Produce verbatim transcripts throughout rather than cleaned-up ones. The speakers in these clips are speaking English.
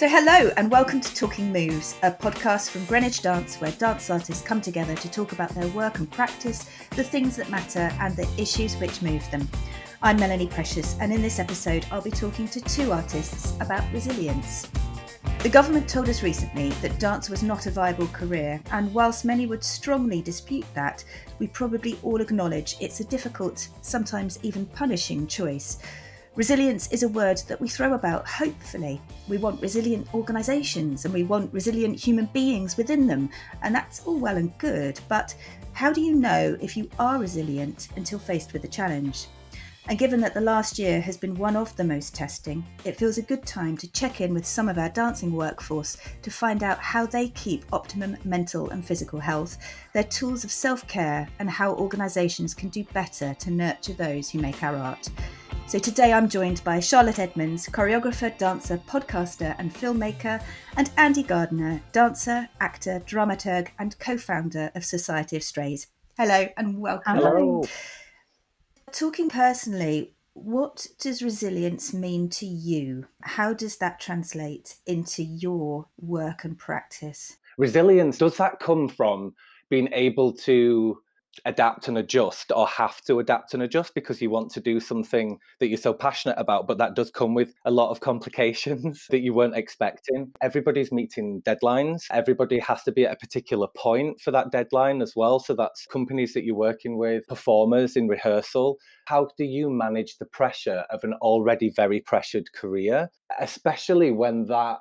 So hello and welcome to Talking Moves, a podcast from Greenwich Dance where dance artists come together to talk about their work and practice, the things that matter and the issues which move them. I'm Melanie Precious, and in this episode I'll be talking to two artists about resilience. The government told us recently that dance was not a viable career, and whilst many would strongly dispute that, we probably all acknowledge it's a difficult, sometimes even punishing choice. Resilience is a word that we throw about, hopefully. We want resilient organisations and we want resilient human beings within them, and that's all well and good, but how do you know if you are resilient until faced with a challenge? And given that the last year has been one of the most testing, it feels a good time to check in with some of our dancing workforce to find out how they keep optimum mental and physical health, their tools of self-care, and how organisations can do better to nurture those who make our art. So today I'm joined by Charlotte Edmonds, choreographer, dancer, podcaster and filmmaker, and Andy Gardiner, dancer, actor, dramaturg and co-founder of Society of Strays. Hello and welcome. Hello. Talking personally, what does resilience mean to you? How does that translate into your work and practice? Resilience, does that come from being able to adapt and adjust, or have to adapt and adjust because you want to do something that you're so passionate about, but that does come with a lot of complications that you weren't expecting? Everybody's meeting deadlines. Everybody has to be at a particular point for that deadline as well. So that's companies that you're working with, performers in rehearsal. How do you manage the pressure of an already very pressured career, especially when that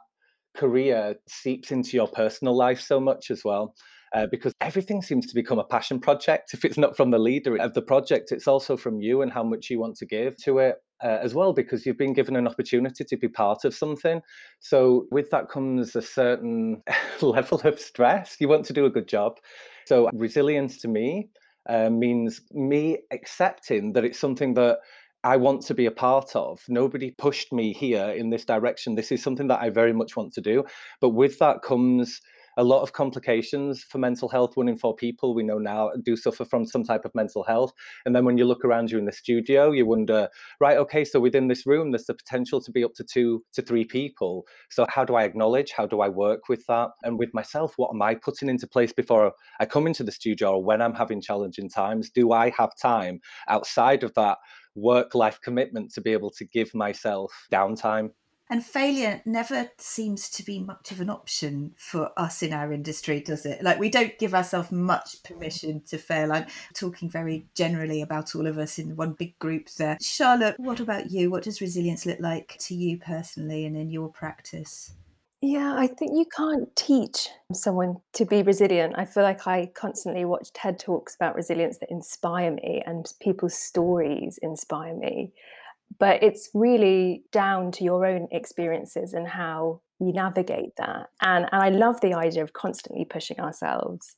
career seeps into your personal life so much as well? Uh, because everything seems to become a passion project. If it's not from the leader of the project, it's also from you and how much you want to give to it uh, as well, because you've been given an opportunity to be part of something. So with that comes a certain level of stress. You want to do a good job. So resilience to me uh, means me accepting that it's something that I want to be a part of. Nobody pushed me here in this direction. This is something that I very much want to do. But with that comes a lot of complications for mental health. One in four people we know now do suffer from some type of mental health. And then when you look around you in the studio, you wonder, right, okay, so within this room, there's the potential to be up to two to three people. So how do I acknowledge? How do I work with that? And with myself, what am I putting into place before I come into the studio or when I'm having challenging times? Do I have time outside of that work-life commitment to be able to give myself downtime? And failure never seems to be much of an option for us in our industry, does it? Like, we don't give ourselves much permission to fail. I'm talking very generally about all of us in one big group there. Charlotte, what about you? What does resilience look like to you personally and in your practice? Yeah, I think you can't teach someone to be resilient. I feel like I constantly watch TED Talks about resilience that inspire me, and people's stories inspire me. But it's really down to your own experiences and how you navigate that. And, and I love the idea of constantly pushing ourselves,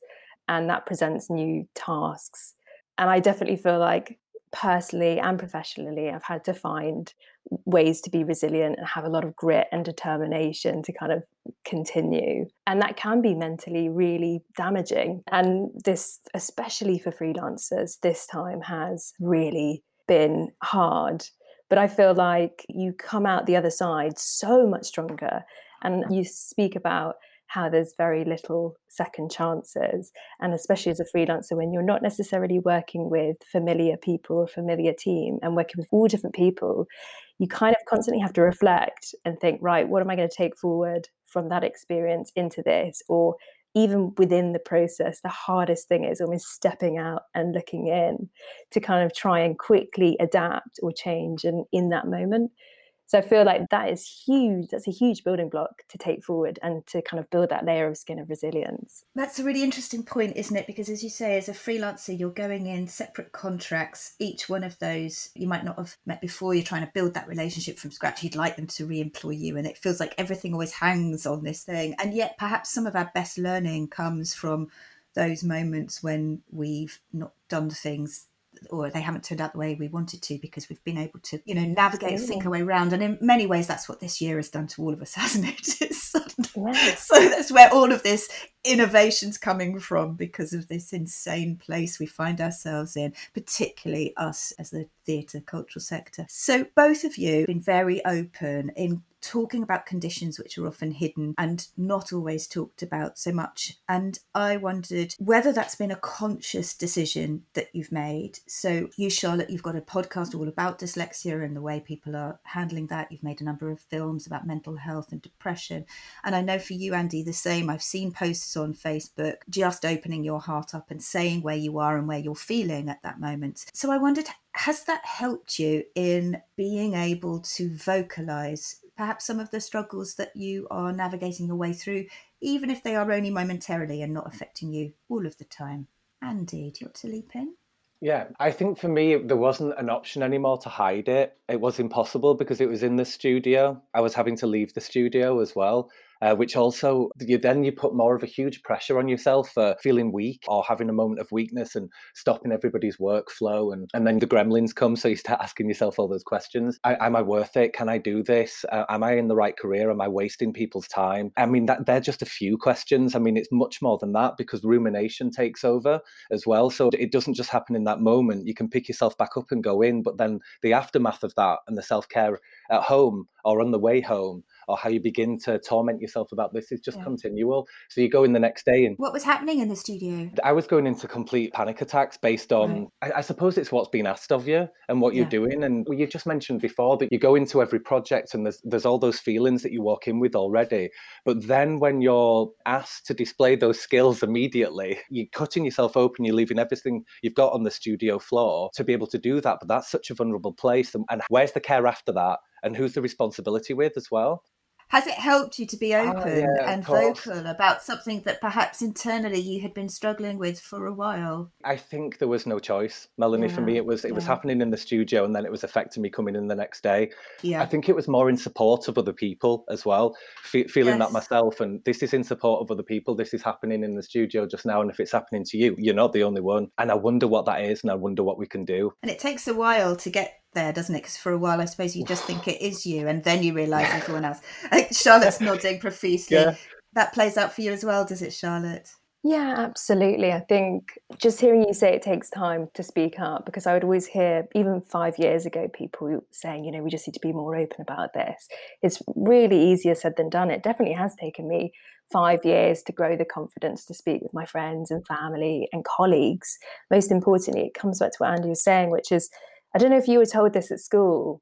and that presents new tasks. And I definitely feel like personally and professionally, I've had to find ways to be resilient and have a lot of grit and determination to kind of continue. And that can be mentally really damaging. And this, especially for freelancers, this time has really been hard. But I feel like you come out the other side so much stronger. And you speak about how there's very little second chances. And especially as a freelancer, when you're not necessarily working with familiar people or familiar team and working with all different people, you kind of constantly have to reflect and think, right, what am I going to take forward from that experience into this? Or even within the process, the hardest thing is almost stepping out and looking in to kind of try and quickly adapt or change and in that moment. So I feel like that is huge. That's a huge building block to take forward and to kind of build that layer of skin of resilience. That's a really interesting point, isn't it? Because as you say, as a freelancer, you're going in separate contracts. Each one of those you might not have met before. You're trying to build that relationship from scratch. You'd like them to re-employ you. And it feels like everything always hangs on this thing. And yet perhaps some of our best learning comes from those moments when we've not done things or they haven't turned out the way we wanted to, because we've been able to, you know, navigate, mm-hmm. think our way around. And in many ways, that's what this year has done to all of us, hasn't it? It's sudden, yeah. So that's where all of this innovations coming from because of this insane place we find ourselves in, particularly us as the theatre cultural sector. So both of you have been very open in talking about conditions which are often hidden and not always talked about so much. And I wondered whether that's been a conscious decision that you've made. So you, Charlotte, you've got a podcast all about dyslexia and the way people are handling that. You've made a number of films about mental health and depression. And I know for you, Andy, the same. I've seen posts on Facebook just opening your heart up and saying where you are and where you're feeling at that moment. So I wondered, has that helped you in being able to vocalise perhaps some of the struggles that you are navigating your way through, even if they are only momentarily and not affecting you all of the time? Andy, do you want to leap in? Yeah, I think for me, there wasn't an option anymore to hide it. It was impossible because it was in the studio. I was having to leave the studio as well, uh, which also, you then you put more of a huge pressure on yourself for feeling weak or having a moment of weakness and stopping everybody's workflow. And, and then the gremlins come, so you start asking yourself all those questions. I, am I worth it? Can I do this? Uh, am I in the right career? Am I wasting people's time? I mean, that they're just a few questions. I mean, it's much more than that because rumination takes over as well. So it doesn't just happen in that moment. You can pick yourself back up and go in, but then the aftermath of that and the self-care at home or on the way home or how you begin to torment yourself about this is just yeah. continual. So you go in the next day. And what was happening in the studio? I was going into complete panic attacks based on, right. I, I suppose it's what's been asked of you and what you're yeah. doing. And you just mentioned before that you go into every project and there's, there's all those feelings that you walk in with already. But then when you're asked to display those skills immediately, you're cutting yourself open, you're leaving everything you've got on the studio floor to be able to do that. But that's such a vulnerable place. And, and where's the care after that? And who's the responsibility with as well? Has it helped you to be open oh, yeah, and vocal about something that perhaps internally you had been struggling with for a while? I think there was no choice, Melanie. Yeah, for me, it was it yeah. was happening in the studio and then it was affecting me coming in the next day. Yeah. I think it was more in support of other people as well, fe- feeling yes. that myself. And this is in support of other people. This is happening in the studio just now. And if it's happening to you, you're not the only one. And I wonder what that is and I wonder what we can do. And it takes a while to get there, doesn't it? Because for a while, I suppose you just think it is you and then you realise everyone else. Charlotte's nodding profusely. Yeah. That plays out for you as well, does it, Charlotte? Yeah, absolutely. I think just hearing you say it takes time to speak up, because I would always hear, even five years ago, people saying, you know, we just need to be more open about this. It's really easier said than done. It definitely has taken me five years to grow the confidence to speak with my friends and family and colleagues. Most importantly, it comes back to what Andy was saying, which is, I don't know if you were told this at school,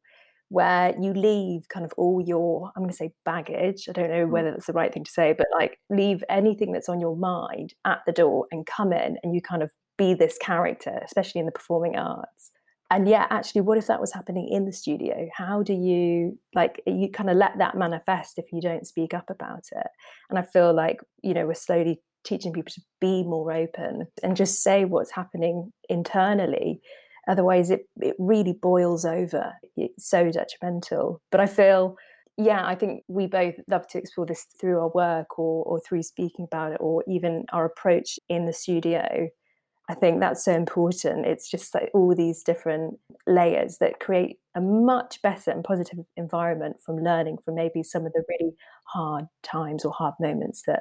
where you leave kind of all your, I'm going to say baggage, I don't know whether that's the right thing to say, but like leave anything that's on your mind at the door and come in and you kind of be this character, especially in the performing arts. And yeah, actually, what if that was happening in the studio? How do you, like, you kind of let that manifest if you don't speak up about it? And I feel like, you know, we're slowly teaching people to be more open and just say what's happening internally. Otherwise, it, it really boils over. It's so detrimental. But I feel, yeah, I think we both love to explore this through our work or, or through speaking about it or even our approach in the studio. I think that's so important. It's just like all these different layers that create a much better and positive environment from learning from maybe some of the really hard times or hard moments that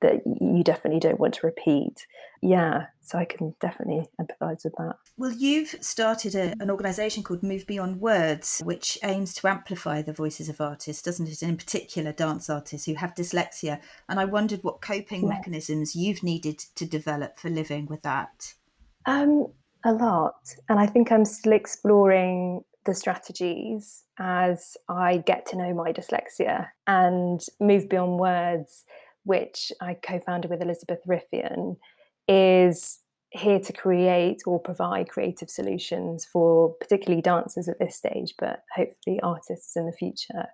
that you definitely don't want to repeat. Yeah, so I can definitely empathise with that. Well, you've started a, an organisation called Move Beyond Words, which aims to amplify the voices of artists, doesn't it? And in particular, dance artists who have dyslexia. And I wondered what coping yeah. mechanisms you've needed to develop for living with that. Um, a lot. And I think I'm still exploring the strategies as I get to know my dyslexia, and Move Beyond Words, which I co-founded with Elizabeth Riffian, is here to create or provide creative solutions for particularly dancers at this stage, but hopefully artists in the future.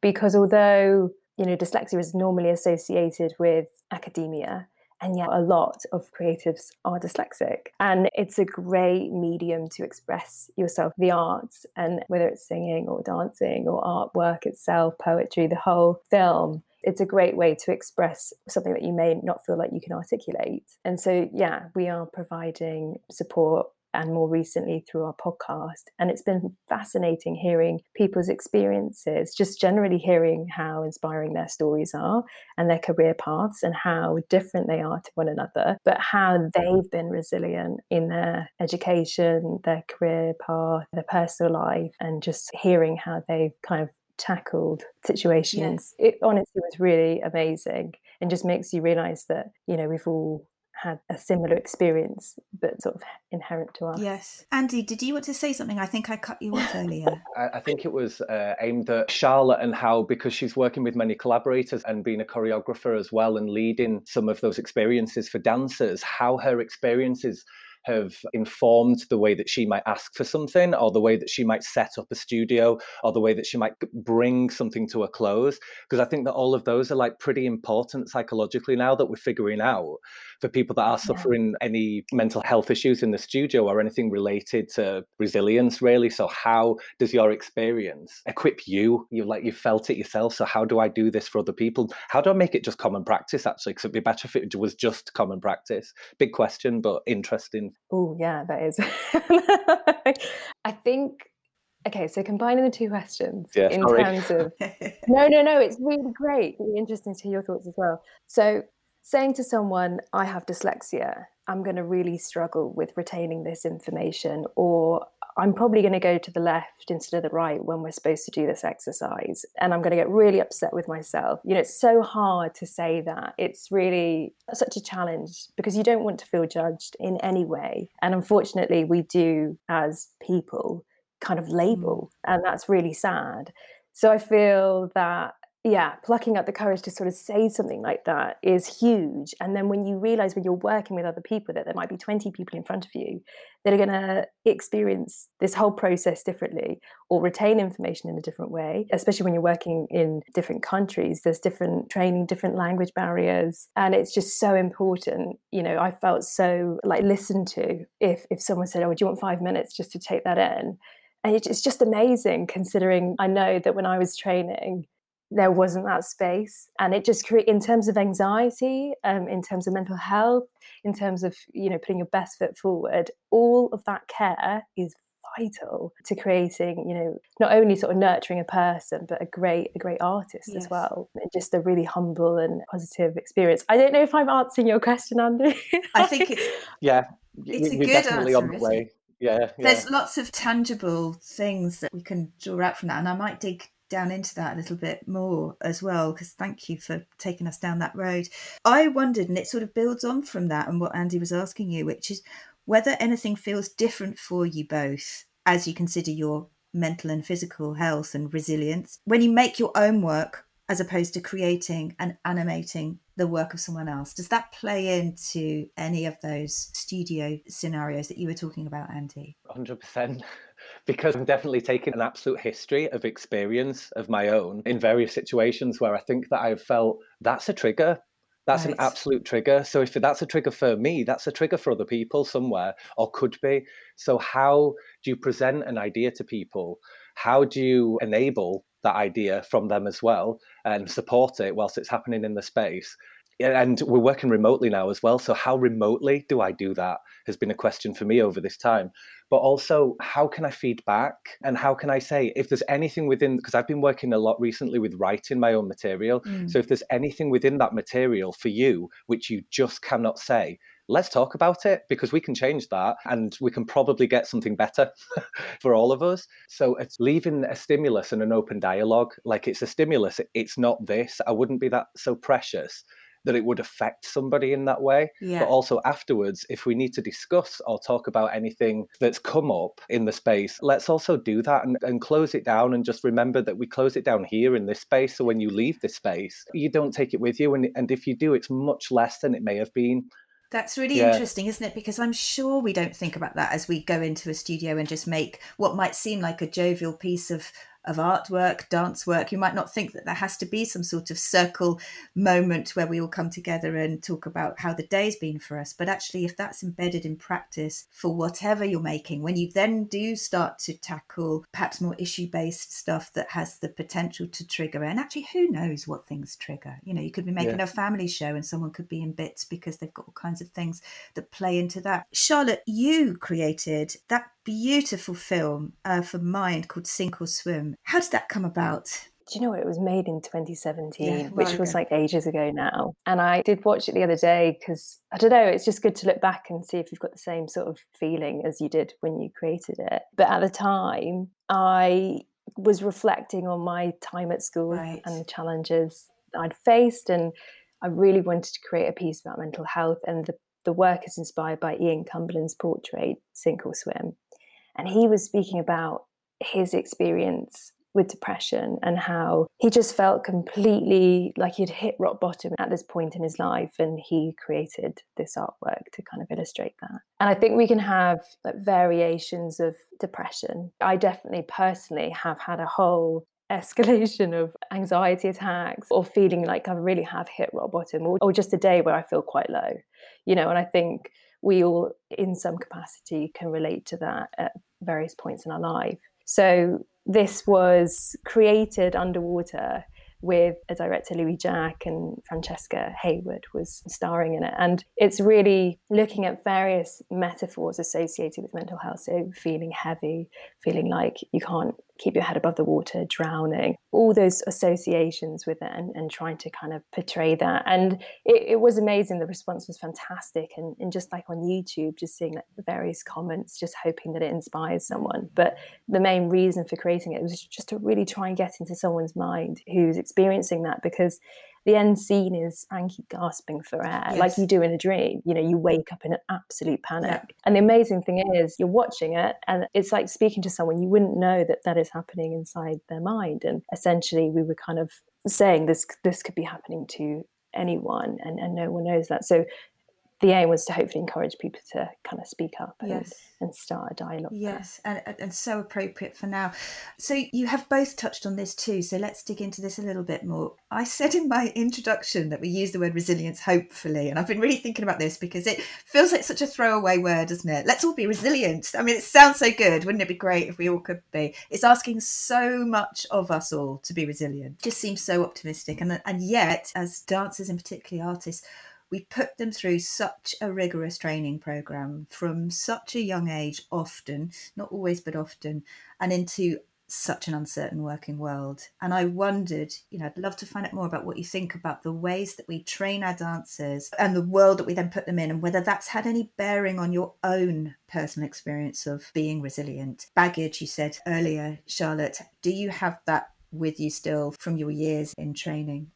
Because although, you know, dyslexia is normally associated with academia, and yet a lot of creatives are dyslexic. And it's a great medium to express yourself, the arts, and whether it's singing or dancing or artwork itself, poetry, the whole film. It's a great way to express something that you may not feel like you can articulate. And so, yeah, we are providing support and more recently through our podcast. And it's been fascinating hearing people's experiences, just generally hearing how inspiring their stories are and their career paths and how different they are to one another, but how they've been resilient in their education, their career path, their personal life, and just hearing how they've kind of tackled situations. Yes. It honestly was really amazing and just makes you realize that, you know, we've all had a similar experience, but sort of inherent to us. Yes. Andy, did you want to say something? I think I cut you off earlier. I think it was uh, aimed at Charlotte and how, because she's working with many collaborators and being a choreographer as well and leading some of those experiences for dancers, how her experiences have informed the way that she might ask for something, or the way that she might set up a studio, or the way that she might bring something to a close. Because I think that all of those are like pretty important psychologically now that we're figuring out for people that are suffering yeah. any mental health issues in the studio or anything related to resilience, really. So how does your experience equip you? You've like, you felt it yourself. So how do I do this for other people? How do I make it just common practice, actually? Because it'd be better if it was just common practice. Big question, but interesting. Oh, yeah, that is. I think, okay, so combining the two questions yeah, in sorry. terms of... No, no, no, it's really great. Really interesting to hear your thoughts as well. So saying to someone, I have dyslexia, I'm going to really struggle with retaining this information, or I'm probably going to go to the left instead of the right when we're supposed to do this exercise, and I'm going to get really upset with myself. You know, it's so hard to say that. It's really such a challenge because you don't want to feel judged in any way. And unfortunately, we do as people kind of label, and that's really sad. So I feel that, yeah, plucking up the courage to sort of say something like that is huge. And then when you realise when you're working with other people that there might be twenty people in front of you that are going to experience this whole process differently or retain information in a different way, especially when you're working in different countries, there's different training, different language barriers. And it's just so important. You know, I felt so like listened to if, if someone said, oh, do you want five minutes just to take that in? And it's just amazing considering I know that when I was training, there wasn't that space. And it just create in terms of anxiety, um, in terms of mental health, in terms of, you know, putting your best foot forward, all of that care is vital to creating, you know, not only sort of nurturing a person, but a great, a great artist yes. as well. And just a really humble and positive experience. I don't know if I'm answering your question, Andy. I think it's yeah, it's you're a good definitely answer, on the way. Yeah, yeah. There's lots of tangible things that we can draw out from that. And I might dig down into that a little bit more as well, because thank you for taking us down that road. I wondered, and it sort of builds on from that and what Andy was asking you, which is whether anything feels different for you both as you consider your mental and physical health and resilience when you make your own work as opposed to creating and animating the work of someone else. Does that play into any of those studio scenarios that you were talking about, Andy? one hundred percent. Because I'm definitely taking an absolute history of experience of my own in various situations where I think that I've felt that's a trigger. That's right. An absolute trigger. So if that's a trigger for me, that's a trigger for other people somewhere, or could be. So how do you present an idea to people? How do you enable that idea from them as well and support it whilst it's happening in the space? And we're working remotely now as well. So how remotely do I do that has been a question for me over this time. But also, how can I feed back? And how can I say, if there's anything within, because I've been working a lot recently with writing my own material. Mm. So if there's anything within that material for you, which you just cannot say, let's talk about it, because we can change that and we can probably get something better for all of us. So it's leaving a stimulus and an open dialogue. Like, it's a stimulus. It's not this. I wouldn't be that so precious that it would affect somebody in that way. Yeah. But also afterwards, if we need to discuss or talk about anything that's come up in the space, let's also do that and, and close it down, and just remember that we close it down here in this space. So when you leave this space, you don't take it with you. And, and if you do, it's much less than it may have been. That's really yeah. interesting, isn't it? Because I'm sure we don't think about that as we go into a studio and just make what might seem like a jovial piece of of artwork, dance work. You might not think that there has to be some sort of circle moment where we all come together and talk about how the day's been for us. But actually, if that's embedded in practice for whatever you're making, when you then do start to tackle perhaps more issue-based stuff that has the potential to trigger, and actually who knows what things trigger. You know, you could be making yeah. a family show and someone could be in bits because they've got all kinds of things that play into that. Charlotte, you created that beautiful film uh, for Mind called Sink or Swim. How did that come about? Do you know what? It was made in twenty seventeen, yeah, which ago. was like ages ago now. And I did watch it the other day because, I don't know, it's just good to look back and see if you've got the same sort of feeling as you did when you created it. But at the time, I was reflecting on my time at school right. and the challenges I'd faced. And I really wanted to create a piece about mental health. And the, the work is inspired by Ian Cumberland's portrait, Sink or Swim. And he was speaking about his experience with depression and how he just felt completely like he'd hit rock bottom at this point in his life, and he created this artwork to kind of illustrate that. And I think we can have like variations of depression. I definitely personally have had a whole escalation of anxiety attacks, or feeling like I really have hit rock bottom, or, or just a day where I feel quite low, you know. And I think we all in some capacity can relate to that at various points in our life. So this was created underwater with a director, Louis Jack, and Francesca Hayward was starring in it. And it's really looking at various metaphors associated with mental health. So feeling heavy, feeling like you can't keep your head above the water, drowning, all those associations with it, and, and trying to kind of portray that. And it, it was amazing. The response was fantastic. And, and just like on YouTube, just seeing like the various comments, just hoping that it inspires someone. But the main reason for creating it was just to really try and get into someone's mind who's experiencing that, because the end scene is Anki gasping for air, yes. like you do in a dream. You know, you wake up in an absolute panic. Yeah. And the amazing thing is you're watching it and it's like speaking to someone. You wouldn't know that that is happening inside their mind. And essentially we were kind of saying this this could be happening to anyone, and, and no one knows that. So the aim was to hopefully encourage people to kind of speak up and, yes. and start a dialogue. Yes, and, and so appropriate for now. So you have both touched on this too, so let's dig into this a little bit more. I said in my introduction that we use the word resilience, hopefully, and I've been really thinking about this because it feels like such a throwaway word, doesn't it? Let's all be resilient. I mean, it sounds so good. Wouldn't it be great if we all could be? It's asking so much of us all to be resilient. It just seems so optimistic. And, and yet, as dancers and particularly artists, we put them through such a rigorous training program from such a young age, often, not always, but often, and into such an uncertain working world. And I wondered, you know, I'd love to find out more about what you think about the ways that we train our dancers and the world that we then put them in, and whether that's had any bearing on your own personal experience of being resilient. Baggage, you said earlier, Charlotte, do you have that with you still from your years in training?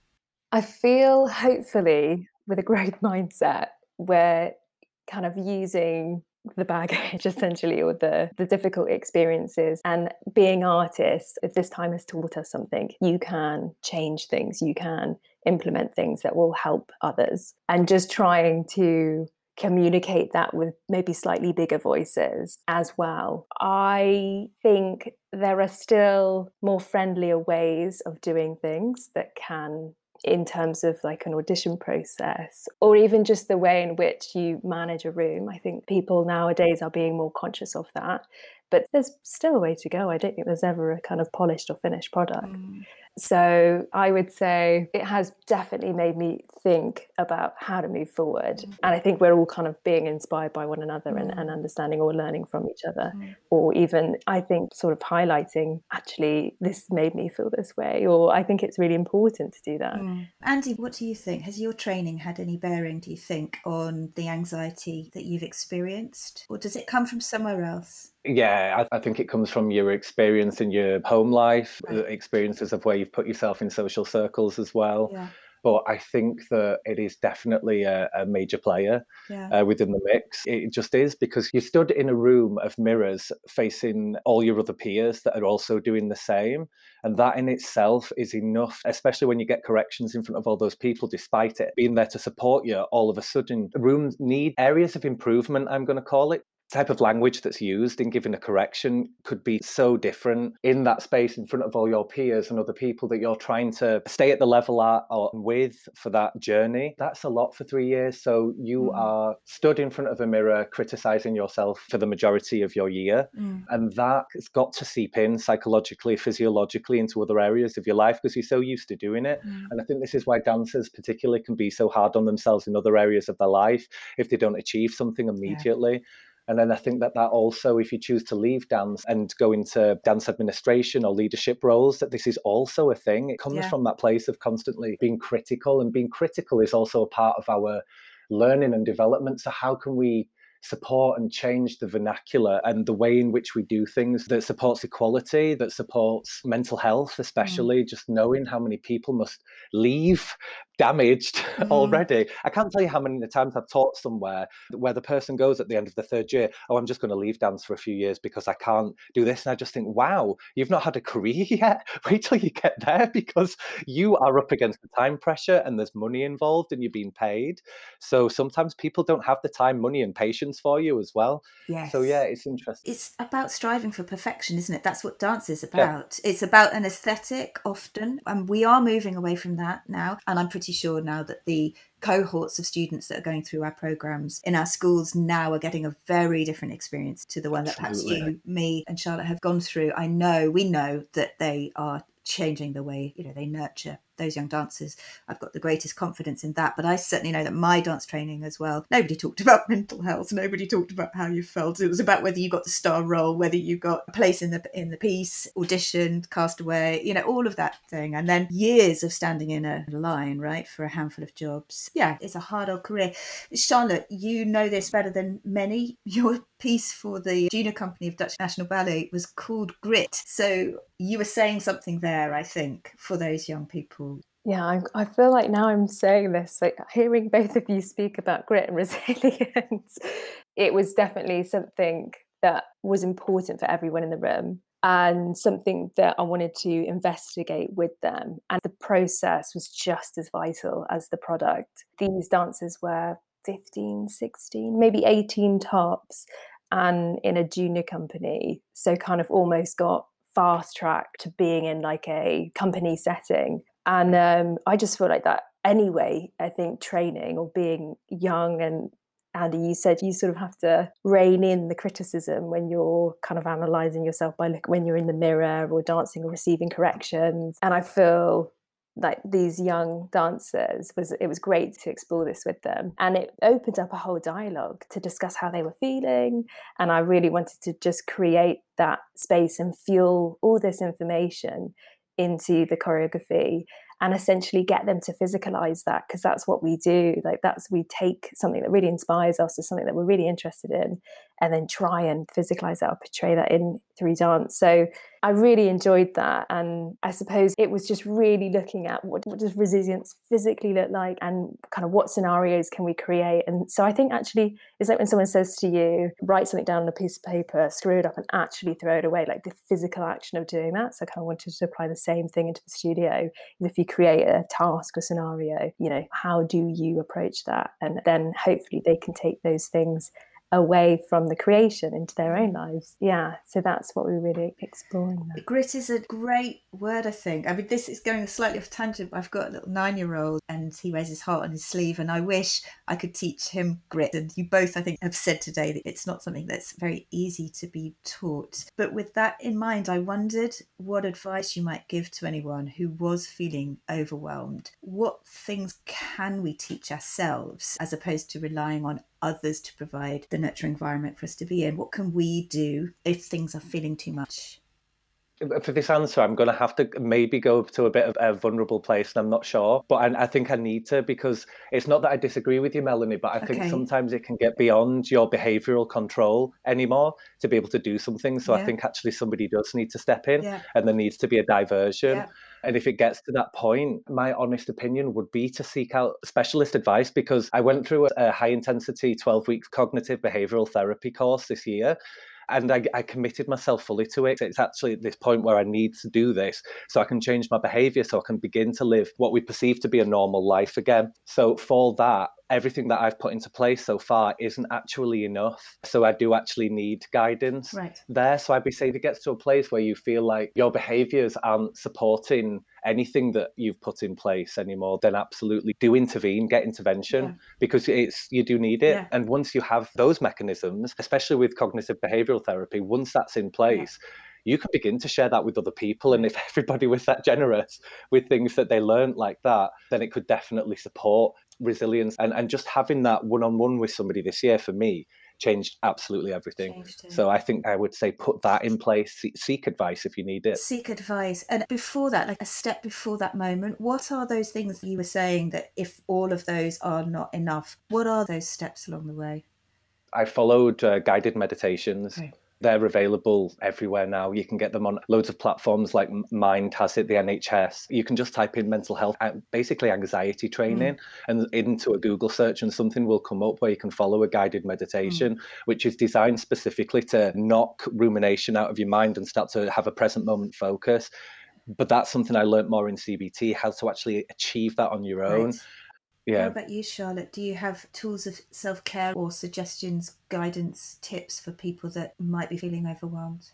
I feel, hopefully, with a growth mindset, we're kind of using the baggage essentially, or the, the difficult experiences. And being artists, if this time has taught us something, you can change things, you can implement things that will help others. And just trying to communicate that with maybe slightly bigger voices as well. I think there are still more friendlier ways of doing things that can, in terms of like an audition process, or even just the way in which you manage a room. I think people nowadays are being more conscious of that, but there's still a way to go. I don't think there's ever a kind of polished or finished product. Mm. So I would say it has definitely made me think about how to move forward. Mm. And I think we're all kind of being inspired by one another, mm. and, and understanding or learning from each other, mm. or even I think sort of highlighting, actually, this made me feel this way, or I think it's really important to do that. Mm. Andy, what do you think? Has your training had any bearing, do you think, on the anxiety that you've experienced? Or does it come from somewhere else? Yeah, I, I think it comes from your experience in your home life, right. experiences of where you've put yourself in social circles as well. Yeah. But I think that it is definitely a, a major player yeah. uh, within the mix. It just is, because you stood in a room of mirrors facing all your other peers that are also doing the same. And that in itself is enough, especially when you get corrections in front of all those people, despite it being there to support you. All of a sudden, rooms need areas of improvement, I'm going to call it. type of language that's used in giving a correction could be so different in that space in front of all your peers and other people that you're trying to stay at the level at or with for that journey. That's a lot for three years. So you mm. are stood in front of a mirror criticizing yourself for the majority of your year. Mm. And that has got to seep in psychologically, physiologically into other areas of your life because you're so used to doing it. Mm. And I think this is why dancers particularly can be so hard on themselves in other areas of their life if they don't achieve something immediately. Yeah. And then I think that that also, if you choose to leave dance and go into dance administration or leadership roles, that this is also a thing. It comes yeah. from that place of constantly being critical, and being critical is also a part of our learning and development. So how can we support and change the vernacular and the way in which we do things that supports equality, that supports mental health, especially mm. just knowing how many people must leave damaged mm. already. I can't tell you how many times I've taught somewhere where the person goes at the end of the third year, oh, I'm just going to leave dance for a few years because I can't do this. And I just think, wow, you've not had a career yet. Wait till you get there, because you are up against the time pressure and there's money involved and you're being paid. So sometimes people don't have the time, money and patience for you as well. Yes. So yeah, it's interesting. It's about striving for perfection, isn't it? That's what dance is about. Yeah. It's about an aesthetic often, and we are moving away from that now. And I'm pretty sure now that the cohorts of students that are going through our programmes in our schools now are getting a very different experience to the one that perhaps you, me and Charlotte have gone through. I know, we know that they are changing the way, you know, they nurture those young dancers. I've got the greatest confidence in that, but I certainly know that my dance training as well, nobody talked about mental health, nobody talked about how you felt. It was about whether you got the star role, whether you got a place in the in the piece, auditioned, cast away, you know, all of that thing. And then years of standing in a line, right, for a handful of jobs. Yeah, it's a hard old career. Charlotte, you know this better than many. Your piece for the Junior Company of Dutch National Ballet was called Grit. So you were saying something there, I think, for those young people. Yeah, I, I feel like now I'm saying this, like hearing both of you speak about grit and resilience, it was definitely something that was important for everyone in the room and something that I wanted to investigate with them. And the process was just as vital as the product. These dancers were fifteen, sixteen, maybe eighteen tops and in a junior company. So kind of almost got fast tracked to being in like a company setting. And um, I just feel like that anyway, I think training or being young, and Andy, you said you sort of have to rein in the criticism when you're kind of analysing yourself by look when you're in the mirror or dancing or receiving corrections. And I feel like these young dancers, was it was great to explore this with them. And it opened up a whole dialogue to discuss how they were feeling. And I really wanted to just create that space and fuel all this information into the choreography and essentially get them to physicalize that, because that's what we do. Like that's, we take something that really inspires us or something that we're really interested in and then try and physicalize that or portray that in through dance. So I really enjoyed that. And I suppose it was just really looking at what, what does resilience physically look like and kind of what scenarios can we create. And so I think actually it's like when someone says to you, write something down on a piece of paper, screw it up and actually throw it away, like the physical action of doing that. So I kind of wanted to apply the same thing into the studio. If you create a task or scenario, you know, how do you approach that? And then hopefully they can take those things away from the creation into their own lives. Yeah, so that's what we're really exploring now. Grit is a great word, I think. I mean, this is going slightly off tangent, but I've got a little nine-year-old and he wears his heart on his sleeve and I wish I could teach him grit. And you both, I think, have said today that it's not something that's very easy to be taught. But with that in mind, I wondered what advice you might give to anyone who was feeling overwhelmed. What things can we teach ourselves as opposed to relying on others to provide the nurturing environment for us to be in? What can we do if things are feeling too much? For this answer, I'm going to have to maybe go to a bit of a vulnerable place, and I'm not sure, but I, I think I need to, because it's not that I disagree with you, Melanie, but I okay. think sometimes it can get beyond your behavioural control anymore to be able to do something. So yeah. I think actually somebody does need to step in yeah. and there needs to be a diversion. Yeah. And if it gets to that point, my honest opinion would be to seek out specialist advice, because I went through a high-intensity twelve-week cognitive behavioural therapy course this year. And I, I committed myself fully to it. It's actually at this point where I need to do this so I can change my behaviour, so I can begin to live what we perceive to be a normal life again. So for that, everything that I've put into place so far isn't actually enough. So I do actually need guidance right. there. So I'd be saying it gets to a place where you feel like your behaviours aren't supporting anything that you've put in place anymore, then absolutely do intervene, get intervention, yeah. because it's you do need it. Yeah. And once you have those mechanisms, especially with cognitive behavioural therapy, once that's in place, yeah. you can begin to share that with other people. And if everybody was that generous with things that they learned like that, then it could definitely support resilience. And, and just having that one-on-one with somebody this year for me changed absolutely everything. Changed it. So I think I would say put that in place, seek advice if you need it. Seek advice. And before that, like a step before that moment, what are those things that you were saying that if all of those are not enough, what are those steps along the way? I followed uh, guided meditations. Okay. They're available everywhere now. You can get them on loads of platforms like Mind has it, the N H S. You can just type in mental health, basically anxiety training, mm. and into a Google search and something will come up where you can follow a guided meditation, mm. which is designed specifically to knock rumination out of your mind and start to have a present moment focus. But that's something I learned more in C B T, how to actually achieve that on your own. Right. Yeah. How about you, Charlotte? Do you have tools of self-care or suggestions, guidance, tips for people that might be feeling overwhelmed?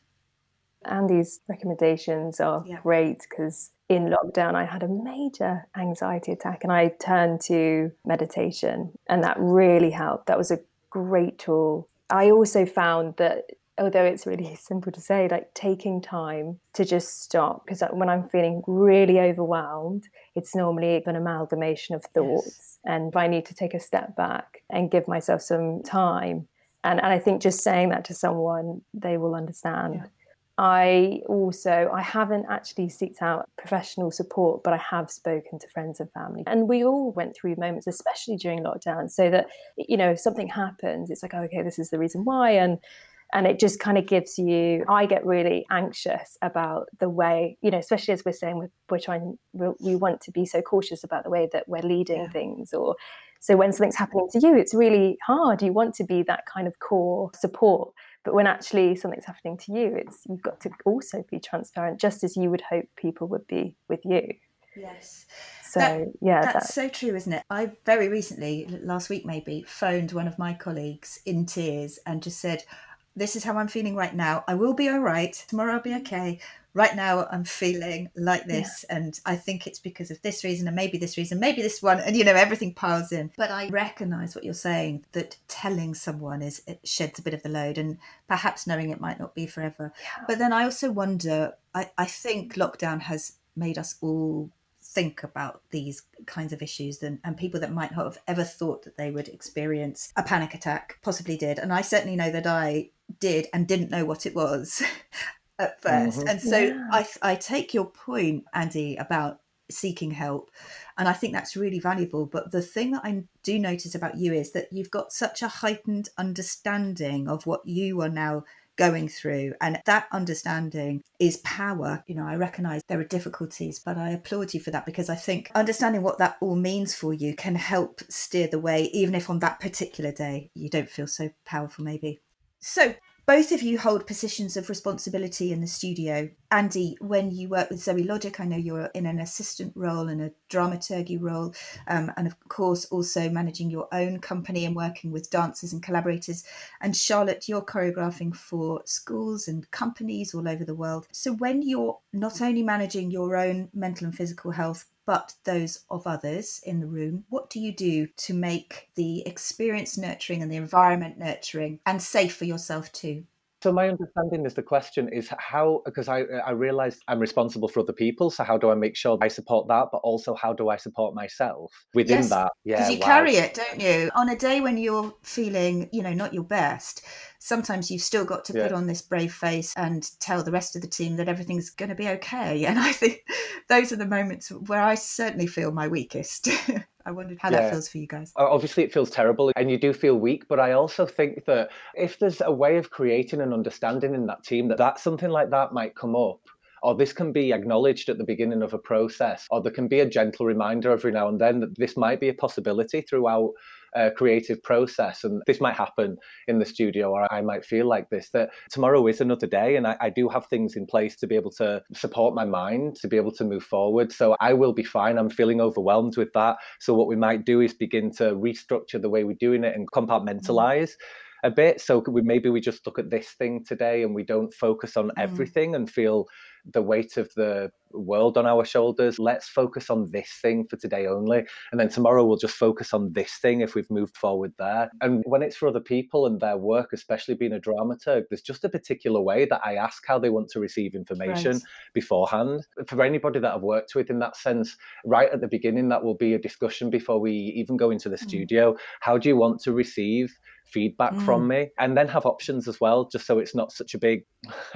Andy's recommendations are yeah. great because in lockdown I had a major anxiety attack and I turned to meditation and that really helped. That was a great tool. I also found that, although it's really simple to say, like taking time to just stop, because when I'm feeling really overwhelmed, it's normally an amalgamation of thoughts. Yes. And I need to take a step back and give myself some time. And, and I think just saying that to someone, they will understand. Yeah. I also, I haven't actually sought out professional support, but I have spoken to friends and family. And we all went through moments, especially during lockdown, so that, you know, if something happens, it's like, oh, okay, this is the reason why. And And it just kind of gives you, I get really anxious about the way, you know, especially as we're saying, we're, we're trying, we're, we want to be so cautious about the way that we're leading yeah. things. Or so when something's happening to you, it's really hard. You want to be that kind of core support. But when actually something's happening to you, it's you've got to also be transparent, just as you would hope people would be with you. Yes. So, that, yeah. That's that. So true, isn't it? I very recently, last week maybe, phoned one of my colleagues in tears and just said, this is how I'm feeling right now. I will be all right. Tomorrow I'll be okay. Right now I'm feeling like this. Yeah. And I think it's because of this reason and maybe this reason, maybe this one. And, you know, everything piles in. But I recognise what you're saying, that telling someone is it sheds a bit of the load and perhaps knowing it might not be forever. Yeah. But then I also wonder, I, I think lockdown has made us all think about these kinds of issues and, and people that might not have ever thought that they would experience a panic attack possibly did. And I certainly know that I did and didn't know what it was at first. Mm-hmm. And so yeah. I, I take your point, Andy, about seeking help. And I think that's really valuable. But the thing that I do notice about you is that you've got such a heightened understanding of what you are now going through. And that understanding is power. You know, I recognise there are difficulties, but I applaud you for that because I think understanding what that all means for you can help steer the way, even if on that particular day you don't feel so powerful maybe. So both of you hold positions of responsibility in the studio. Andy, when you work with Zoe Logic, I know you're in an assistant role and a dramaturgy role, um, and of course also managing your own company and working with dancers and collaborators. And Charlotte, you're choreographing for schools and companies all over the world. So when you're not only managing your own mental and physical health, but those of others in the room, what do you do to make the experience nurturing and the environment nurturing and safe for yourself too? So my understanding is the question is how, because I, I realised I'm responsible for other people, so how do I make sure I support that, but also how do I support myself within yes, that? Yeah, because you wow. carry it, don't you? On a day when you're feeling, you know, not your best, sometimes you've still got to yeah. put on this brave face and tell the rest of the team that everything's going to be okay. And I think those are the moments where I certainly feel my weakest. I wondered how yeah. that feels for you guys. Obviously, it feels terrible and you do feel weak. But I also think that if there's a way of creating an understanding in that team that, that something like that might come up, or this can be acknowledged at the beginning of a process, or there can be a gentle reminder every now and then that this might be a possibility throughout a creative process. And this might happen in the studio, or I might feel like this, that tomorrow is another day, and I, I do have things in place to be able to support my mind, to be able to move forward. So I will be fine. I'm feeling overwhelmed with that. So what we might do is begin to restructure the way we're doing it and compartmentalize a bit. So we, maybe we just look at this thing today and we don't focus on everything and feel the weight of the world on our shoulders. Let's focus on this thing for today only. And then tomorrow we'll just focus on this thing if we've moved forward there. And when it's for other people and their work, especially being a dramaturg, there's just a particular way that I ask how they want to receive information right. beforehand. For anybody that I've worked with in that sense, right at the beginning, that will be a discussion before we even go into the mm. studio. How do you want to receive feedback mm. from me? And then have options as well, just so it's not such a big,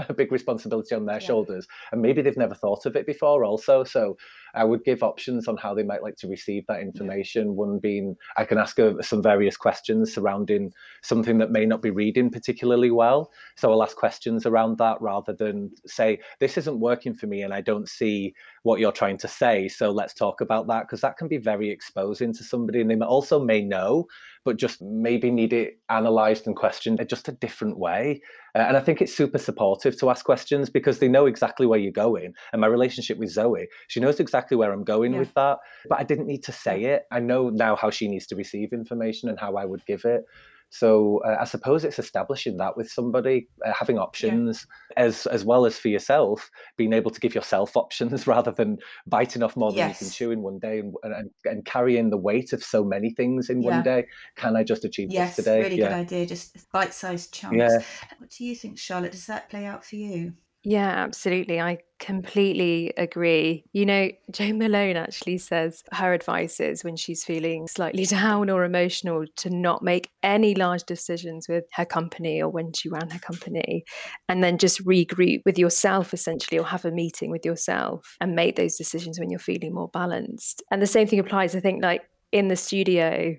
a big responsibility on their yeah. shoulders. And maybe they've never thought of it before also. So I would give options on how they might like to receive that information. Yeah. One being, I can ask her some various questions surrounding something that may not be reading particularly well. So I'll ask questions around that rather than say, this isn't working for me and I don't see what you're trying to say. So let's talk about that, because that can be very exposing to somebody. And they also may know, but just maybe need it analysed and questioned just a different way. Uh, and I think it's super supportive to ask questions because they know exactly where you're going. And my relationship with Zoe, she knows exactly where I'm going yeah. with that, but I didn't need to say it. I know now how she needs to receive information and how I would give it. So uh, I suppose it's establishing that with somebody, uh, having options yeah. as as well as for yourself, being able to give yourself options rather than biting off more than yes. you can chew in one day and, and and carrying the weight of so many things in yeah. one day. Can I just achieve yes, this today? Yes, really yeah. good idea, just bite-sized chunks. Yeah. What do you think, Charlotte? Does that play out for you? Yeah, absolutely. I completely agree. You know, Jane Malone actually says her advice is when she's feeling slightly down or emotional to not make any large decisions with her company or when she ran her company, and then just regroup with yourself essentially, or have a meeting with yourself and make those decisions when you're feeling more balanced. And the same thing applies, I think, like in the studio,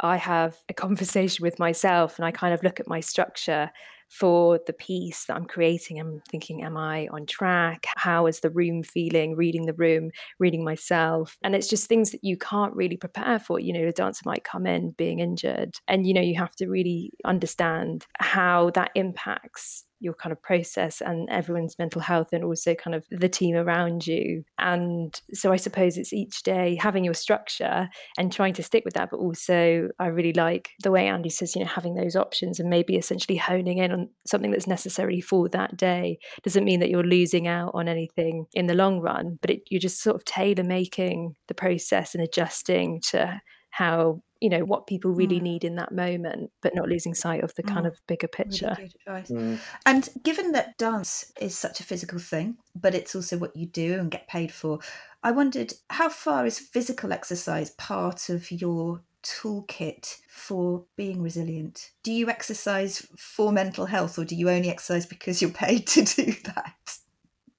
I have a conversation with myself and I kind of look at my structure for the piece that I'm creating. I'm thinking, am I on track? How is the room feeling? Reading the room, reading myself. And it's just things that you can't really prepare for. You know, a dancer might come in being injured and, you know, you have to really understand how that impacts your kind of process and everyone's mental health and also kind of the team around you. And so I suppose it's each day having your structure and trying to stick with that. But also I really like the way Andy says, you know, having those options and maybe essentially honing in on something that's necessary for that day. Doesn't mean that you're losing out on anything in the long run, but it, you're just sort of tailor making the process and adjusting to how, you know, what people really mm. need in that moment, but not losing sight of the kind mm. of bigger picture. Really good advice. Mm. And given that dance is such a physical thing, but it's also what you do and get paid for, I wondered how far is physical exercise part of your toolkit for being resilient? Do you exercise for mental health, or do you only exercise because you're paid to do that?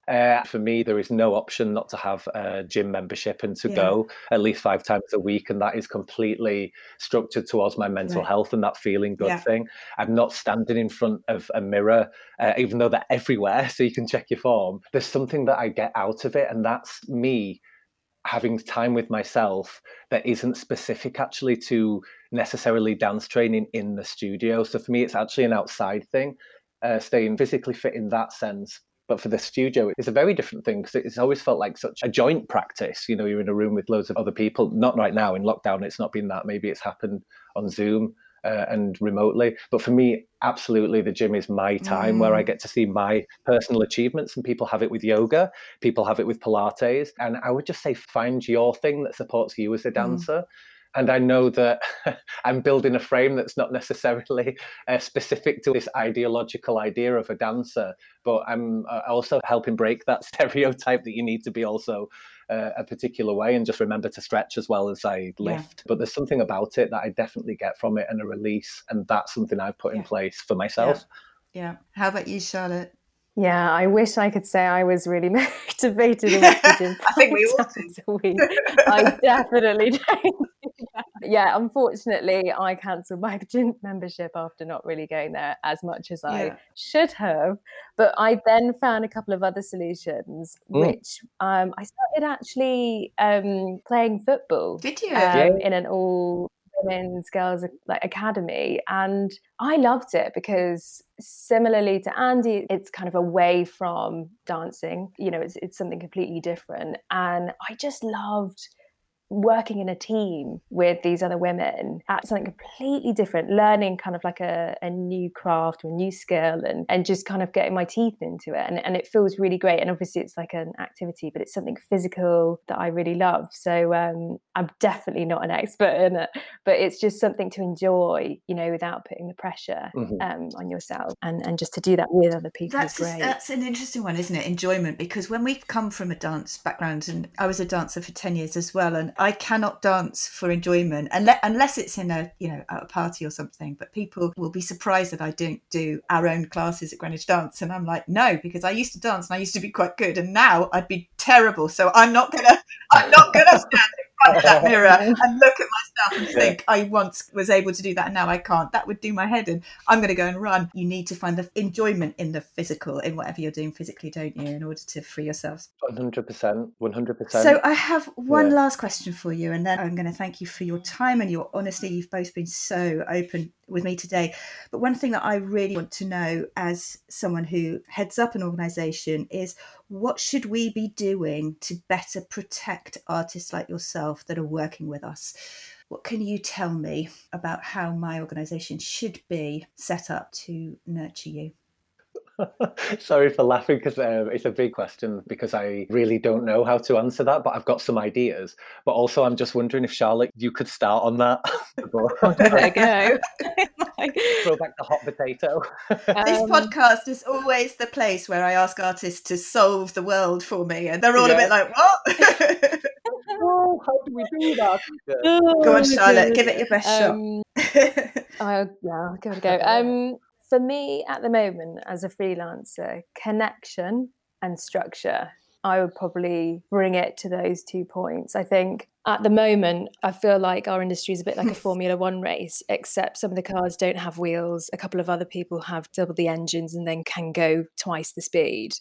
Uh, for me, there is no option not to have a gym membership and to yeah. go at least five times a week. And that is completely structured towards my mental right. health and that feeling good yeah. thing. I'm not standing in front of a mirror, uh, even though they're everywhere, so you can check your form. There's something that I get out of it, and that's me having time with myself that isn't specific actually to necessarily dance training in the studio. So for me, it's actually an outside thing, uh, staying physically fit in that sense. But for the studio, it's a very different thing because it's always felt like such a joint practice. You know, you're in a room with loads of other people. Not right now in lockdown, it's not been that. Maybe it's happened on Zoom uh, and remotely. But for me, absolutely, the gym is my time mm. where I get to see my personal achievements. And people have it with yoga, people have it with Pilates. And I would just say, find your thing that supports you as a dancer. Mm. And I know that I'm building a frame that's not necessarily uh, specific to this ideological idea of a dancer, but I'm uh, also helping break that stereotype that you need to be also uh, a particular way and just remember to stretch as well as I lift. Yeah. But there's something about it that I definitely get from it, and a release. And that's something I've put yeah. in place for myself. Yeah. yeah. How about you, Charlotte? Yeah, I wish I could say I was really motivated in the gym. I think we all do. I definitely don't. yeah, unfortunately, I cancelled my gym membership after not really going there as much as I yeah. should have. But I then found a couple of other solutions, mm. which um, I started actually um, playing football. Did you? Um, yeah. In an all... women's girls like academy, and I loved it because similarly to Andy, it's kind of away from dancing, you know, it's it's something completely different, and I just loved working in a team with these other women at something completely different, learning kind of like a, a new craft or a new skill, and and just kind of getting my teeth into it, and, and it feels really great. And obviously it's like an activity, but it's something physical that I really love, so um I'm definitely not an expert in it, but it's just something to enjoy, you know, without putting the pressure mm-hmm. um on yourself, and and just to do that with other people that's is great. That's an interesting one, isn't it, enjoyment, because when we come from a dance background, and I was a dancer for ten years as well, and I cannot dance for enjoyment unless, unless it's in a, you know, at a party or something, but people will be surprised that I don't do our own classes at Greenwich Dance, and I'm like, no, because I used to dance and I used to be quite good, and now I'd be terrible, so I'm not gonna I'm not gonna stand in front of that mirror and look at myself and think I once was able to do that and now I can't. That would do my head in. I'm gonna go and run. You need to find the enjoyment in the physical, in whatever you're doing physically, don't you, in order to free yourselves. one hundred percent, one hundred percent. So I have one yeah. last question for you, and then I'm going to thank you for your time and your honesty. You've both been so open with me today, but one thing that I really want to know as someone who heads up an organization is, what should we be doing to better protect artists like yourself that are working with us? What can you tell me about how my organization should be set up to nurture you? Sorry for laughing, because uh, it's a big question, because I really don't know how to answer that, but I've got some ideas. But also, I'm just wondering if, Charlotte, you could start on that. There you go. Throw back the hot potato. Um, this podcast is always the place where I ask artists to solve the world for me, and they're all yeah. a bit like, what? Oh, how do we do that? Oh, go on, Charlotte, give it your best um, shot. I'll, yeah, I'll give it a go. Um, For me at the moment as a freelancer, connection and structure, I would probably bring it to those two points. I think at the moment, I feel like our industry is a bit like a Formula One race, except some of the cars don't have wheels. A couple of other people have double the engines and then can go twice the speed.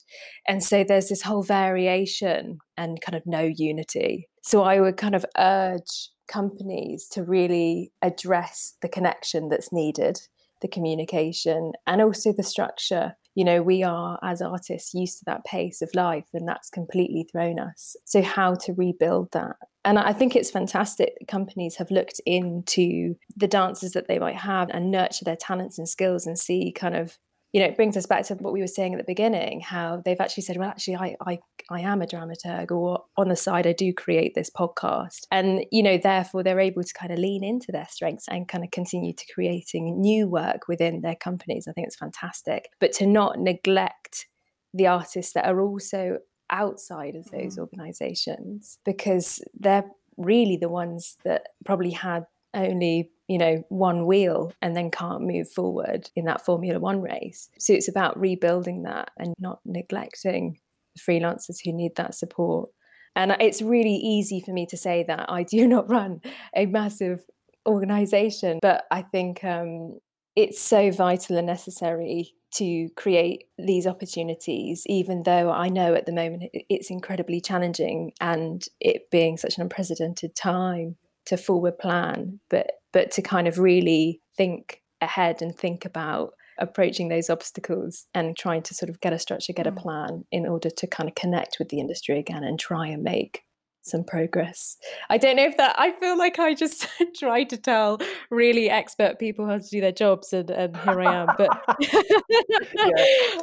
And so there's this whole variation and kind of no unity. So I would kind of urge companies to really address the connection that's needed, the communication, and also the structure. You know, we are as artists used to that pace of life, and that's completely thrown us. So how to rebuild that? And I think it's fantastic that companies have looked into the dancers that they might have and nurture their talents and skills, and see kind of, you know, it brings us back to what we were saying at the beginning, how they've actually said, well, actually, I, I, I am a dramaturg, or on the side, I do create this podcast. And, you know, therefore, they're able to kind of lean into their strengths and kind of continue to creating new work within their companies. I think it's fantastic. But to not neglect the artists that are also outside of those mm. organisations, because they're really the ones that probably had only, you know, one wheel and then can't move forward in that Formula One race. So it's about rebuilding that and not neglecting the freelancers who need that support. And it's really easy for me to say that. I do not run a massive organisation, but I think um, it's so vital and necessary to create these opportunities, even though I know at the moment it's incredibly challenging, and it being such an unprecedented time to forward plan, but but to kind of really think ahead and think about approaching those obstacles and trying to sort of get a structure, get a plan in order to kind of connect with the industry again and try and make some progress. I don't know if that, I feel like I just try to tell really expert people how to do their jobs, and, and here I am. But yeah.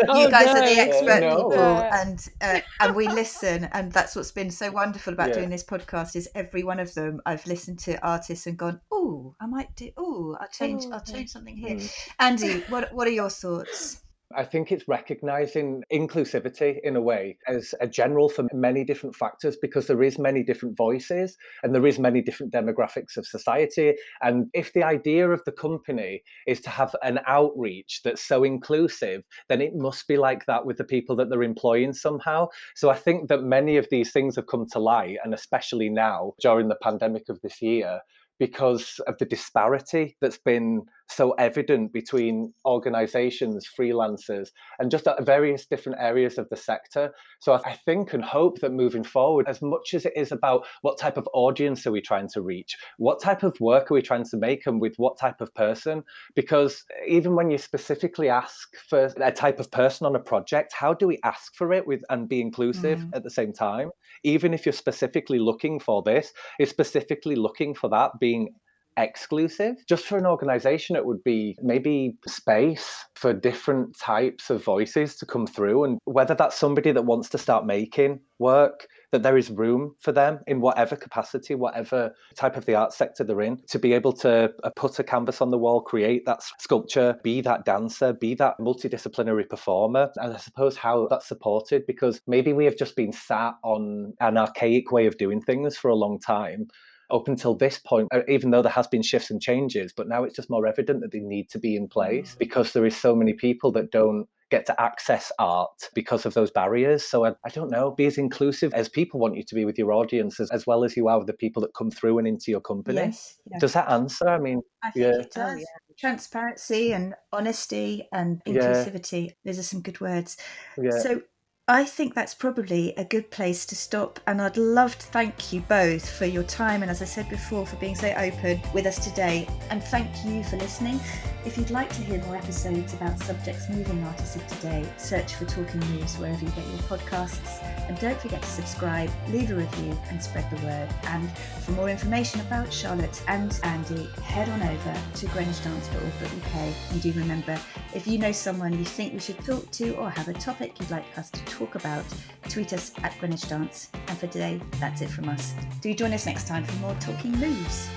oh, you guys no. are the expert no. people, and uh, and we listen, and that's what's been so wonderful about yeah. doing this podcast is every one of them I've listened to artists and gone, oh, I might do, oh, I'll change, oh, I'll change something here. Mm. Andy, what what are your thoughts? I think it's recognising inclusivity in a way as a general for many different factors, because there is many different voices and there is many different demographics of society. And if the idea of the company is to have an outreach that's so inclusive, then it must be like that with the people that they're employing somehow. So I think that many of these things have come to light, and especially now during the pandemic of this year, because of the disparity that's been so evident between organizations, freelancers, and just at various different areas of the sector. So I think and hope that moving forward, as much as it is about what type of audience are we trying to reach, what type of work are we trying to make and with what type of person, because even when you specifically ask for a type of person on a project, how do we ask for it with and be inclusive mm-hmm. at the same time? Even if you're specifically looking for this, is specifically looking for that being exclusive. Just for an organization, it would be maybe space for different types of voices to come through. And whether that's somebody that wants to start making work, that there is room for them in whatever capacity, whatever type of the art sector they're in, to be able to put a canvas on the wall, create that sculpture, be that dancer, be that multidisciplinary performer. And I suppose how that's supported, because maybe we have just been sat on an archaic way of doing things for a long time. Up until this point, even though there has been shifts and changes, but now it's just more evident that they need to be in place because there is so many people that don't get to access art because of those barriers. So I, I don't know, be as inclusive as people want you to be with your audience, as, as well as you are with the people that come through and into your company. Yes, yes. Does that answer? I mean, I think yeah. it does. Oh, yeah. Transparency and honesty and inclusivity. Yeah. Those are some good words. Yeah. So I think that's probably a good place to stop, and I'd love to thank you both for your time and, as I said before, for being so open with us today, and thank you for listening. If you'd like to hear more episodes about subjects moving artists of today, search for Talking Moves wherever you get your podcasts, and don't forget to subscribe, leave a review and spread the word. And for more information about Charlotte and Andy, head on over to greenwich dance dot org dot u k, and do remember, if you know someone you think we should talk to or have a topic you'd like us to talk talk about, tweet us at Greenwich Dance. And for today, that's it from us. Do join us next time for more Talking Moves.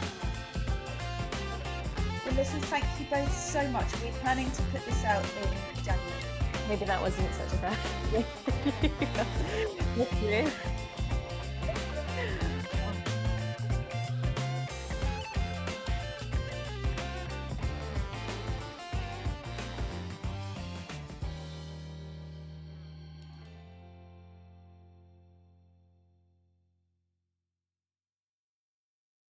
Well, listen, thank you both so much. We're planning to put this out in January. Maybe that wasn't such a bad idea.